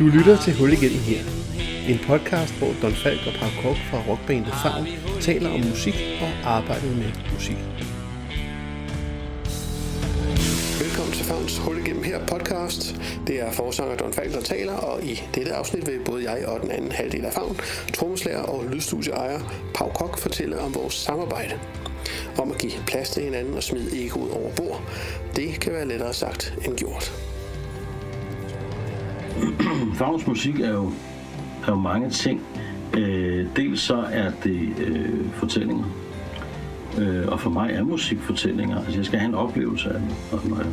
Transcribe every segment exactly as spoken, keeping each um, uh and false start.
Du lytter til Hul igennem her. En podcast, hvor Don Falch og Paw Kok fra rockbandet Favn taler om musik og arbejdet med musik. Velkommen til Favns Hul igennem her podcast. Det er forsanger Don Falch, der taler, og i dette afsnit vil både jeg og den anden halvdel af Favn, trommeslager og lydstudieejer Paw Kok fortælle om vores samarbejde. Om at give plads til hinanden og smide egoet over bord. Det kan være lettere sagt end gjort. Favns musik er jo, er jo mange ting. Øh, dels så er det øh, fortællinger. Øh, og for mig er musik fortællinger. Altså jeg skal have en oplevelse af det, og når jeg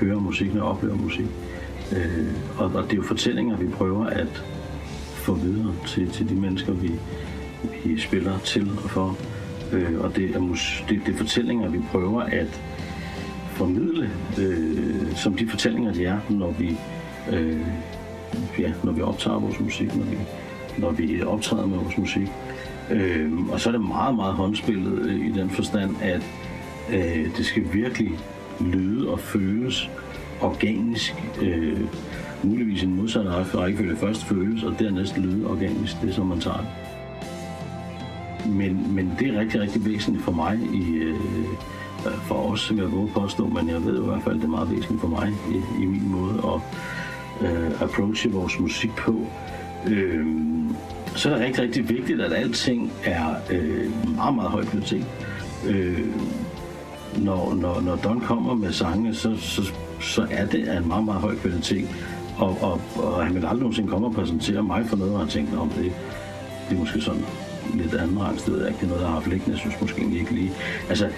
hører musik, når jeg oplever musik. Øh, og, og det er jo fortællinger, vi prøver at få videre til, til de mennesker, vi, vi spiller til og for. Øh, og det er, mus- det, det er fortællinger, vi prøver at formidle, øh, som de fortællinger, de er, når vi Øh, ja, når vi optager vores musik, når vi, når vi optræder med vores musik. Øh, og så er det meget, meget håndspillet øh, i den forstand, at øh, det skal virkelig lyde og føles organisk. Øh, muligvis en modsat rækkefølge. Først føles, og dernæst lyde organisk. Det er, som man tager. Men, men det er rigtig, rigtig væsentligt for mig i... Øh, for os, som jeg våger påstå, men jeg ved i hvert fald, det er meget væsentligt for mig i, i min måde at øh, approache vores musik på. Øh, så er det rigtig, rigtig vigtigt, at alting er øh, meget, meget højt prioritet. Øh, når, når, når Don kommer med sangene, så, så, så er det af en meget, meget høj kvalitet. Og, og, og han vil aldrig nogensinde komme og præsentere mig for noget, og han tænker om det. Det er måske sådan lidt andenrangs, det ved jeg ikke, det er noget, jeg har haft liggende, jeg synes måske ikke lige. Altså,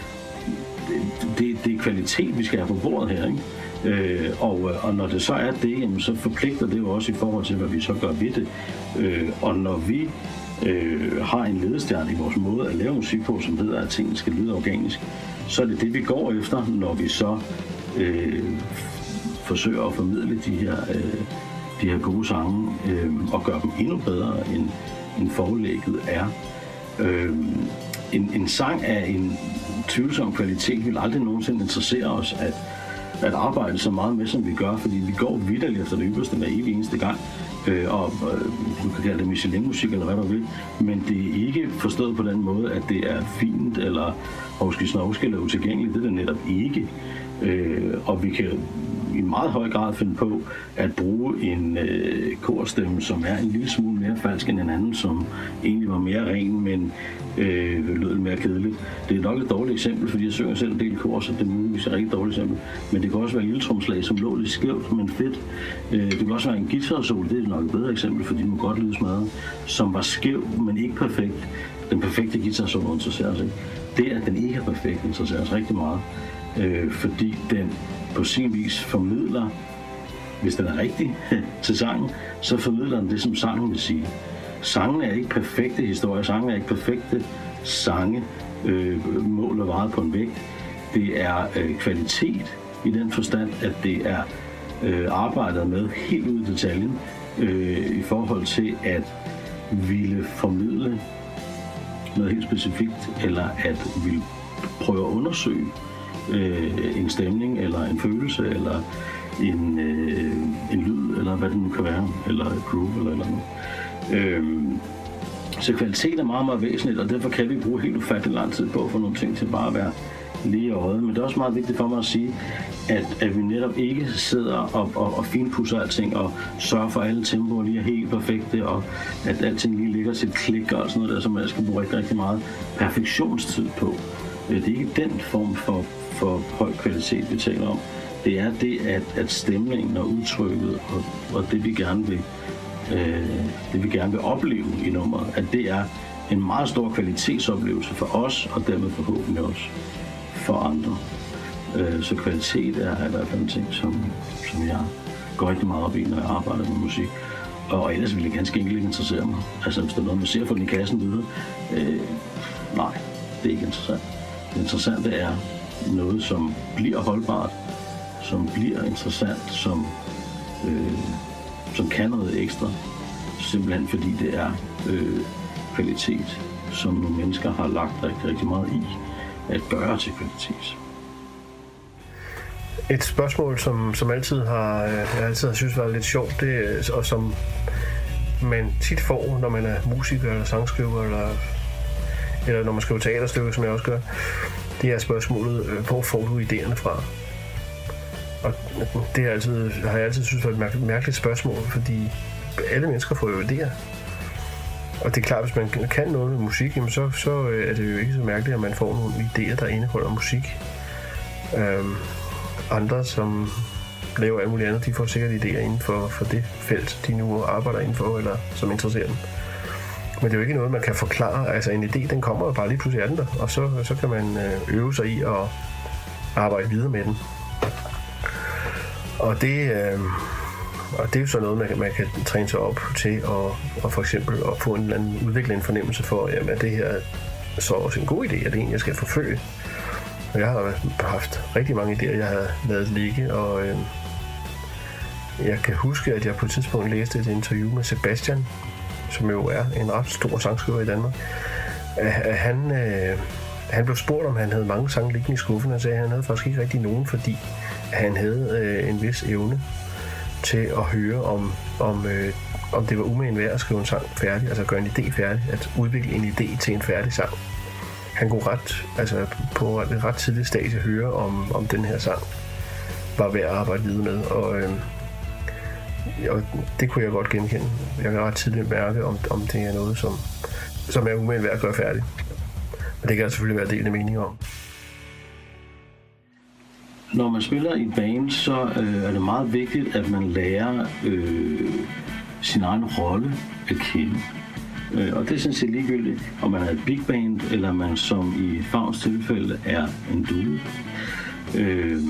Det, det er kvalitet, vi skal have på bordet her, ikke? Øh, og, og når det så er det, jamen, så forpligter det jo også i forhold til, hvad vi så gør ved det. Øh, og når vi øh, har en ledestjerne i vores måde at lave musik på, som hedder, at tingene skal lyde organisk, så er det det, vi går efter, når vi så øh, forsøger at formidle de her, øh, de her gode sange øh, og gøre dem endnu bedre, end, end forlægget er. Øh, en, en sang er en tvivlsom kvalitet vil aldrig nogensinde interessere os at, at arbejde så meget med, som vi gør, fordi vi går vitterligt efter det yderste hver evig eneste gang, øh, og øh, du kan kalde det Michelin-musik eller hvad du vil, men det er ikke forstået på den måde, at det er fint eller hovske-snovske eller utilgængeligt, det er det netop ikke, øh, og vi kan i meget høj grad finde på at bruge en øh, korstemme, som er en lille smule mere falsk end en anden, som egentlig var mere ren, men øh, lød mere kedeligt. Det er nok et dårligt eksempel, fordi jeg synger selv en del kor, så det er muligvis et rigtig dårligt eksempel. Men det kan også være et lille tromslag, som lå lidt skævt, men fedt. Øh, det kan også være en guitarsolo, det er nok et bedre eksempel, fordi man godt lyder smadret, som var skæv, men ikke perfekt. Den perfekte guitarsolo interesserer sig ikke. Det, at den ikke er perfekt, interesserer sig rigtig meget, øh, fordi den på sin vis formidler, hvis den er rigtig til sangen, så formidler den det, som sangen vil sige. Sangen er ikke perfekte historier, sangen er ikke perfekte sange, øh, mål og varet på en vægt. Det er øh, kvalitet i den forstand, at det er øh, arbejdet med helt ud i detaljen øh, i forhold til at ville formidle noget helt specifikt, eller at ville prøve at undersøge Øh, en stemning, eller en følelse, eller en, øh, en lyd, eller hvad det nu kan være, eller et groove, eller eller noget. Øh, så kvalitet er meget, meget væsentligt, og derfor kan vi bruge helt ufattelig lang tid på at få nogle ting til bare at være lige i øjet. Men det er også meget vigtigt for mig at sige, at, at vi netop ikke sidder og, og, og finpudser alting, og sørger for, at alle tempoer lige er helt perfekte, og at alting lige ligger sit klik, og sådan noget der, som jeg skal bruge rigtig, rigtig meget perfektionstid på. Det er ikke den form for for høj kvalitet, vi taler om. Det er det, at, at stemningen og udtrykket, og, og det, vi gerne vil, øh, det, vi gerne vil opleve i nummeret, at det er en meget stor kvalitetsoplevelse for os, og dermed forhåbentlig også for andre. Øh, så kvalitet er i hvert fald en ting, som, som jeg går rigtig meget op i, når jeg arbejder med musik. Og ellers ville det ganske enkelt ikke interessere mig. Altså, hvis der er noget, man ser for den i kassen videre, øh, nej, det er ikke interessant. Det interessante er noget, som bliver holdbart, som bliver interessant, som, øh, som kan noget ekstra, simpelthen fordi det er øh, kvalitet, som nogle mennesker har lagt rigtig, rigtig meget i at gøre til kvalitet. Et spørgsmål, som, som altid har, jeg altid har synes var lidt sjovt, det, og som man tit får, når man er musiker eller sangskriver, eller, eller når man skriver teaterstykker, som jeg også gør, det er spørgsmålet, hvor får du idéerne fra? Og det har, altid, har jeg altid synes var et mærkeligt, mærkeligt spørgsmål, fordi alle mennesker får jo idéer. Og det er klart, hvis man kan noget med musik, jamen så, så er det jo ikke så mærkeligt, at man får nogle idéer, der indeholder musik. Øhm, andre, som laver alt muligt andet, de får sikkert idéer inden for, for det felt, de nu arbejder inden for, eller som interesserer dem. Men det er jo ikke noget, man kan forklare. Altså en idé, den kommer jo bare lige pludselig af den der, og så, så kan man øve sig i at arbejde videre med den. Og det... Øh, Og det er jo sådan noget, man kan, man kan træne sig op til, og, og for eksempel at få en eller anden udvikle en fornemmelse for, jamen, at det her er så også en god idé, at det er en, jeg skal forfølge. Og jeg har haft rigtig mange idéer, jeg har lavet ligge, og øh, jeg kan huske, at jeg på et tidspunkt læste et interview med Sebastian, som jo er en ret stor sangskriver i Danmark. At han, øh, han blev spurgt, om han havde mange sange liggende i skuffen, og sagde, at han havde faktisk ikke rigtig nogen, fordi han havde øh, en vis evne til at høre, om, om, øh, om det var umagen værd at skrive en sang færdig, altså gøre en idé færdig, at udvikle en idé til en færdig sang. Han kunne ret, altså på et ret tidligt stadie høre, om, om den her sang var værd at arbejde videre med, og, øh, og det kunne jeg godt genkende. Jeg kan ret tidligt mærke, om, om det er noget, som, som er umagen værd at gøre færdig. Og det kan der selvfølgelig være delte meninger om. Når man spiller i band, så øh, er det meget vigtigt, at man lærer øh, sin egen rolle at kende. Øh, og det er sådan set ligegyldigt, om man er et big band, eller man som i Favns tilfælde er en duo. Øh,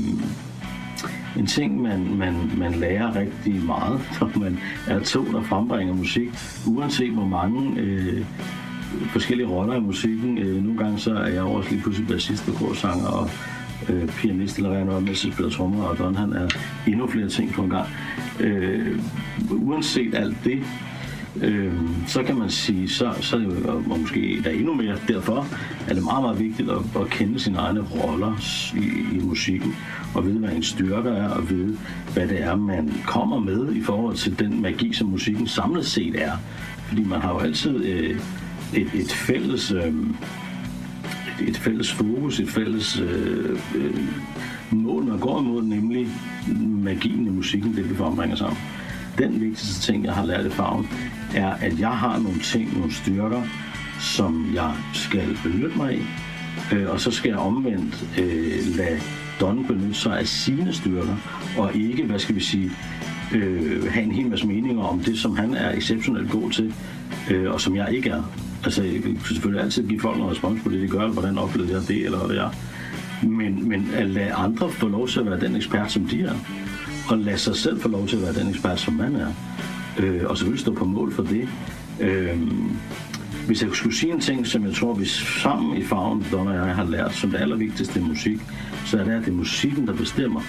en ting, man, man, man lærer rigtig meget, når man er to, der frembringer musik, uanset hvor mange øh, forskellige roller i musikken. Øh, nogle gange så er jeg også lige pludselig bassist og korsanger, og Øh, pianist eller hvad noget, mens jeg spiller trommer, og Don han er endnu flere ting på en gang. Øh, uanset alt det, øh, så kan man sige, så, så er det og måske der endnu mere. Derfor er det meget, meget vigtigt at, at kende sine egne roller i, i musikken, og vide, hvad en styrke er, og vide, hvad det er, man kommer med i forhold til den magi, som musikken samlet set er. Fordi man har jo altid øh, et, et fælles... Øh, et fælles fokus, et fælles øh, øh, mål, man går imod, nemlig magien i musikken, det vi frembringer sammen. Den vigtigste ting, jeg har lært i Favn, er, at jeg har nogle ting, nogle styrker, som jeg skal benytte mig af, øh, og så skal jeg omvendt øh, lade Don benytte sig af sine styrker, og ikke, hvad skal vi sige, øh, have en hel masse meninger om det, som han er exceptionelt god til, øh, og som jeg ikke er. Altså, jeg kan selvfølgelig altid give folk en respons på det, de gør, hvordan oplevede jeg det, eller hvad det er. Men, men at lade andre få lov til at være den ekspert, som de er, og lade sig selv få lov til at være den ekspert, som man er, øh, og selvfølgelig stå på mål for det. Øh, hvis jeg skulle sige en ting, som jeg tror, vi sammen i Favn, Don og jeg har lært, som det allervigtigste i musik, så er det, at det er musikken, der bestemmer.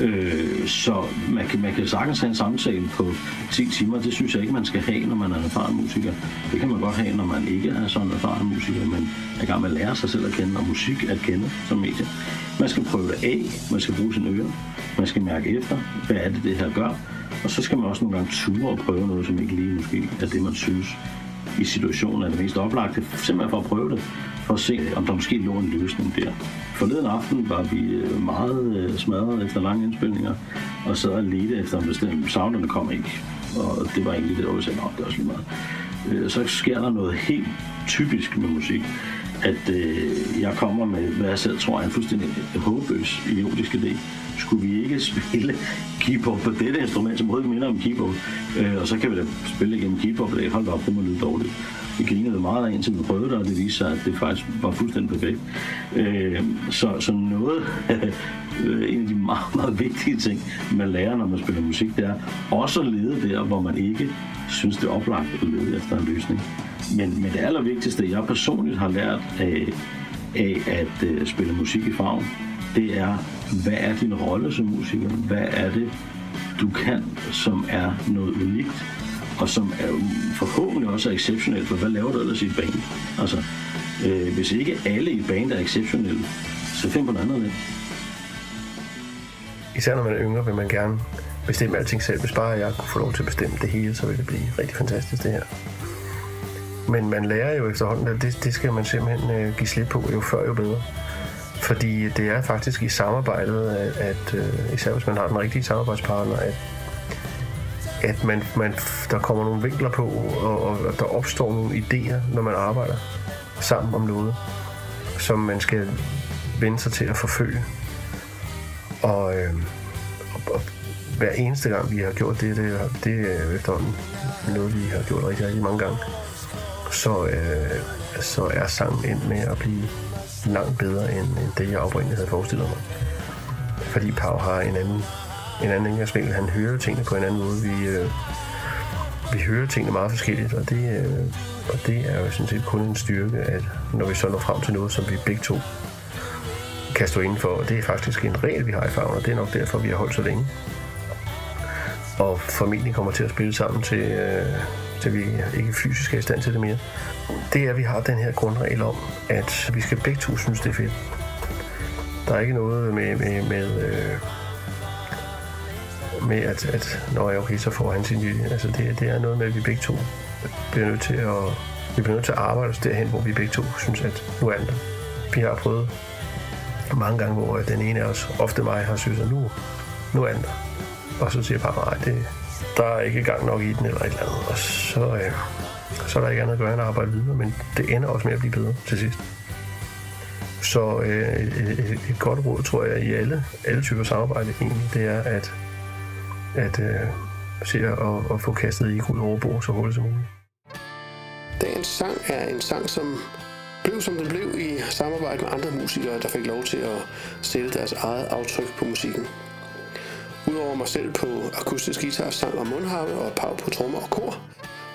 Øh, så man kan, man kan sagtens have en samtale på ti timer. Det synes jeg ikke, man skal have, når man er en erfaren musiker. Det kan man godt have, når man ikke er sådan en erfaren musiker, men er i gang med at lære sig selv at kende, og musik at kende som medie. Man skal prøve det af, man skal bruge sine ører, man skal mærke efter, hvad er det, det her gør, og så skal man også nogle gange ture og prøve noget, som ikke lige måske er det, man synes i situationen er det mest oplagte, simpelthen for at prøve det, for at se, om der måske lå en løsning der. Forleden aften var vi meget smadret efter lange indspilninger, og sad og ledte efter en bestemt sound, og det kom ikke. Og det var egentlig det, der var sådan, det er også lige meget. Så sker der noget helt typisk med musik, at øh, jeg kommer med, hvad jeg selv tror er en fuldstændig håbløs, idiotisk idé. Skulle vi ikke spille keyboard på dette instrument, som overhovedet minder om keyboard? Øh, og så kan vi da spille igennem keyboard, og det holdt op, det må lyde dårligt. Vi grinede meget af, indtil vi prøvede det, og det viste sig, at det faktisk var fuldstændig perfekt. Øh, så, så noget, en af de meget, meget vigtige ting, man lærer, når man spiller musik, det er også at lede der, hvor man ikke synes, det er oplagt at lede efter en løsning. Men, men det allervigtigste, jeg personligt har lært af, af at uh, spille musik i Favn, det er, hvad er din rolle som musiker? Hvad er det, du kan, som er noget unikt, og som er forhåbentlig også er exceptionelt, for hvad laver du ellers i et band? Altså, øh, hvis ikke alle i et band er exceptionelle, så find på noget andet. især når man er yngre, vil man gerne bestemme alting selv. Hvis bare jeg kunne få lov til at bestemme det hele, så ville det blive rigtig fantastisk det her. Men man lærer jo efterhånden, at det, det skal man simpelthen give slip på, jo før jo bedre. Fordi det er faktisk i samarbejdet, at, at især hvis man har den rigtige samarbejdspartner, at, at man, man, der kommer nogle vinkler på, og, og der opstår nogle idéer, når man arbejder sammen om noget, som man skal vende sig til at forfølge. Og, øh, og, og hver eneste gang, vi har gjort det, det, det er efterhånden noget, vi har gjort rigtig, rigtig mange gange. Så, øh, så er sangen endt med at blive langt bedre, end, end det, jeg oprindeligt havde forestillet mig. Fordi Pau har en anden, en anden indgangsvinkel. Han hører tingene på en anden måde. Vi, øh, vi hører tingene meget forskelligt, og det, øh, og det er jo sådan set kun en styrke, at når vi så når frem til noget, som vi begge to kan stå indenfor, og det er faktisk en regel, vi har i Favn, og det er nok derfor, vi har holdt så længe. Og formentlig kommer til at spille sammen til... Øh, så vi ikke fysisk er i stand til det mere. Det er, at vi har den her grundregel om, at vi skal begge to synes, det er fedt. Der er ikke noget med, med, med, øh, med at, at når jeg okay, så får han sin vilje. Altså det, det er noget med, at vi begge to bliver nødt til at, vi bliver nødt til at arbejde os derhen, hvor vi begge to synes, at nu er det. Vi har prøvet mange gange, hvor den ene af os, ofte mig, har synes, at nu, nu er det. Og så siger jeg bare, nej, det der er ikke gang nok i den eller et eller andet, og så, øh, så er der ikke andet at gøre end at arbejde videre, men det ender også med at blive bedre til sidst. Så øh, et, et godt råd, tror jeg, i alle, alle typer samarbejde egentlig, det er at, at øh, se at, at få kastet ikke ud over bord så hurtigt som muligt. Dagens sang er en sang, som blev som den blev i samarbejde med andre musikere, der fik lov til at sætte deres eget aftryk på musikken. Udover mig selv på akustisk guitar, sang og mundharpe og Pau på trommer og kor,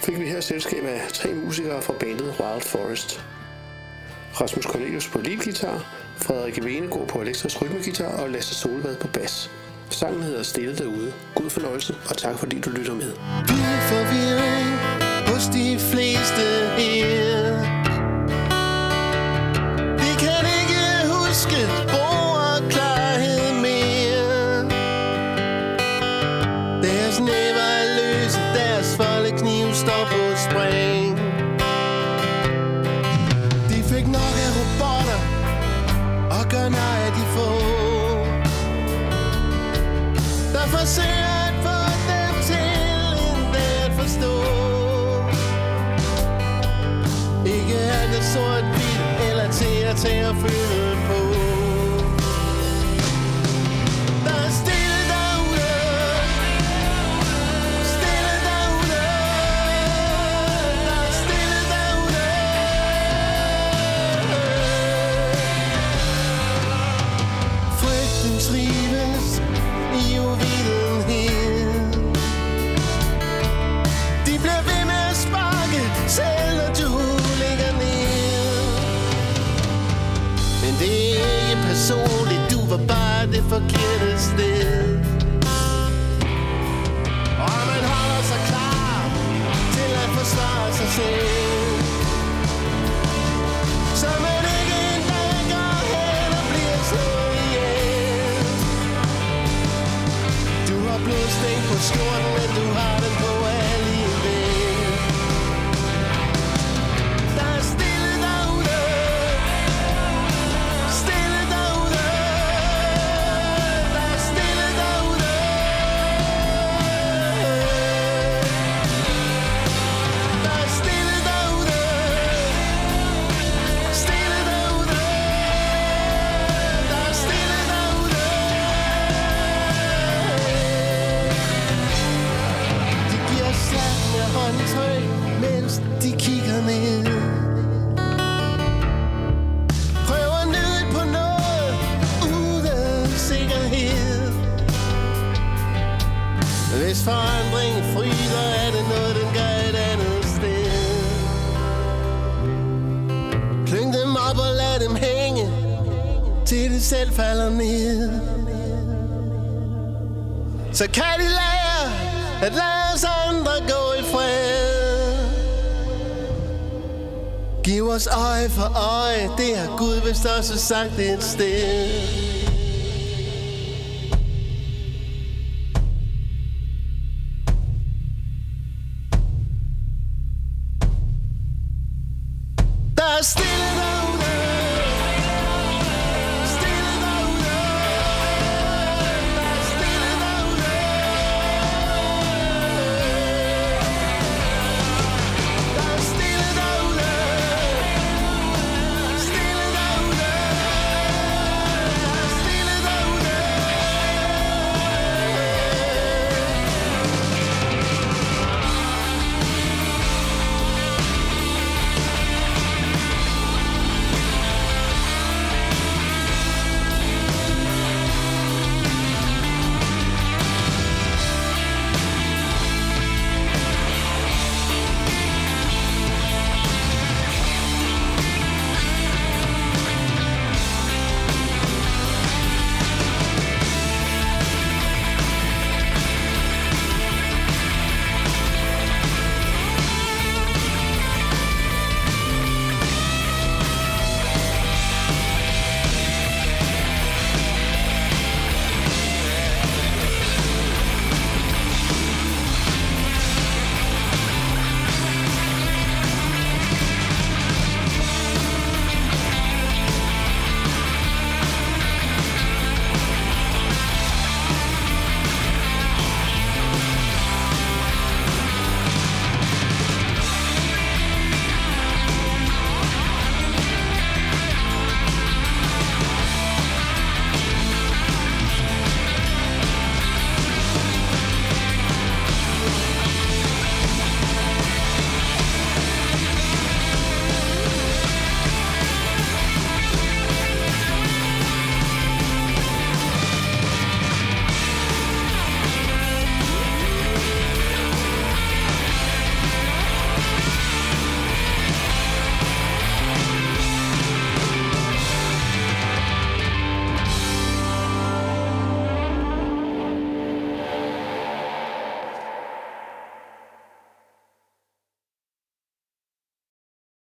fik vi her selskab af tre musikere fra bandet Wild Forest. Rasmus Kolders på leadguitar, Frederik Venegård på elektrisk rytmeguitar og Lasse Solvad på bas. Sangen hedder Stille derude. God fornøjelse, og tak fordi du lytter med. Vild forvirring hos de fleste her. Vi kan ikke huske ord og klarhed. Står på spring. De fik nok af robotter og gør nej af de få, der forsøger at få dem til endda at forstå. Ikke alt er sort-hvidt eller til at tage og føle på. Der er stille. Det forkerte sted. Og man holder sig klar til at forsvare sig selv, så man ikke en dag går hen og bliver slået ihjel. Du har blodstænk på skjorten, men du har den på alligevel. Der er stille derude. Hvis forandringen fryder, er det noget, den gør et andet sted. Klyng dem op og lad dem hænge, til de selv falder ned. Så kan de lære at lade os andre gå i fred. Giv os øje for øje, det har Gud vist også sagt et sted. stille.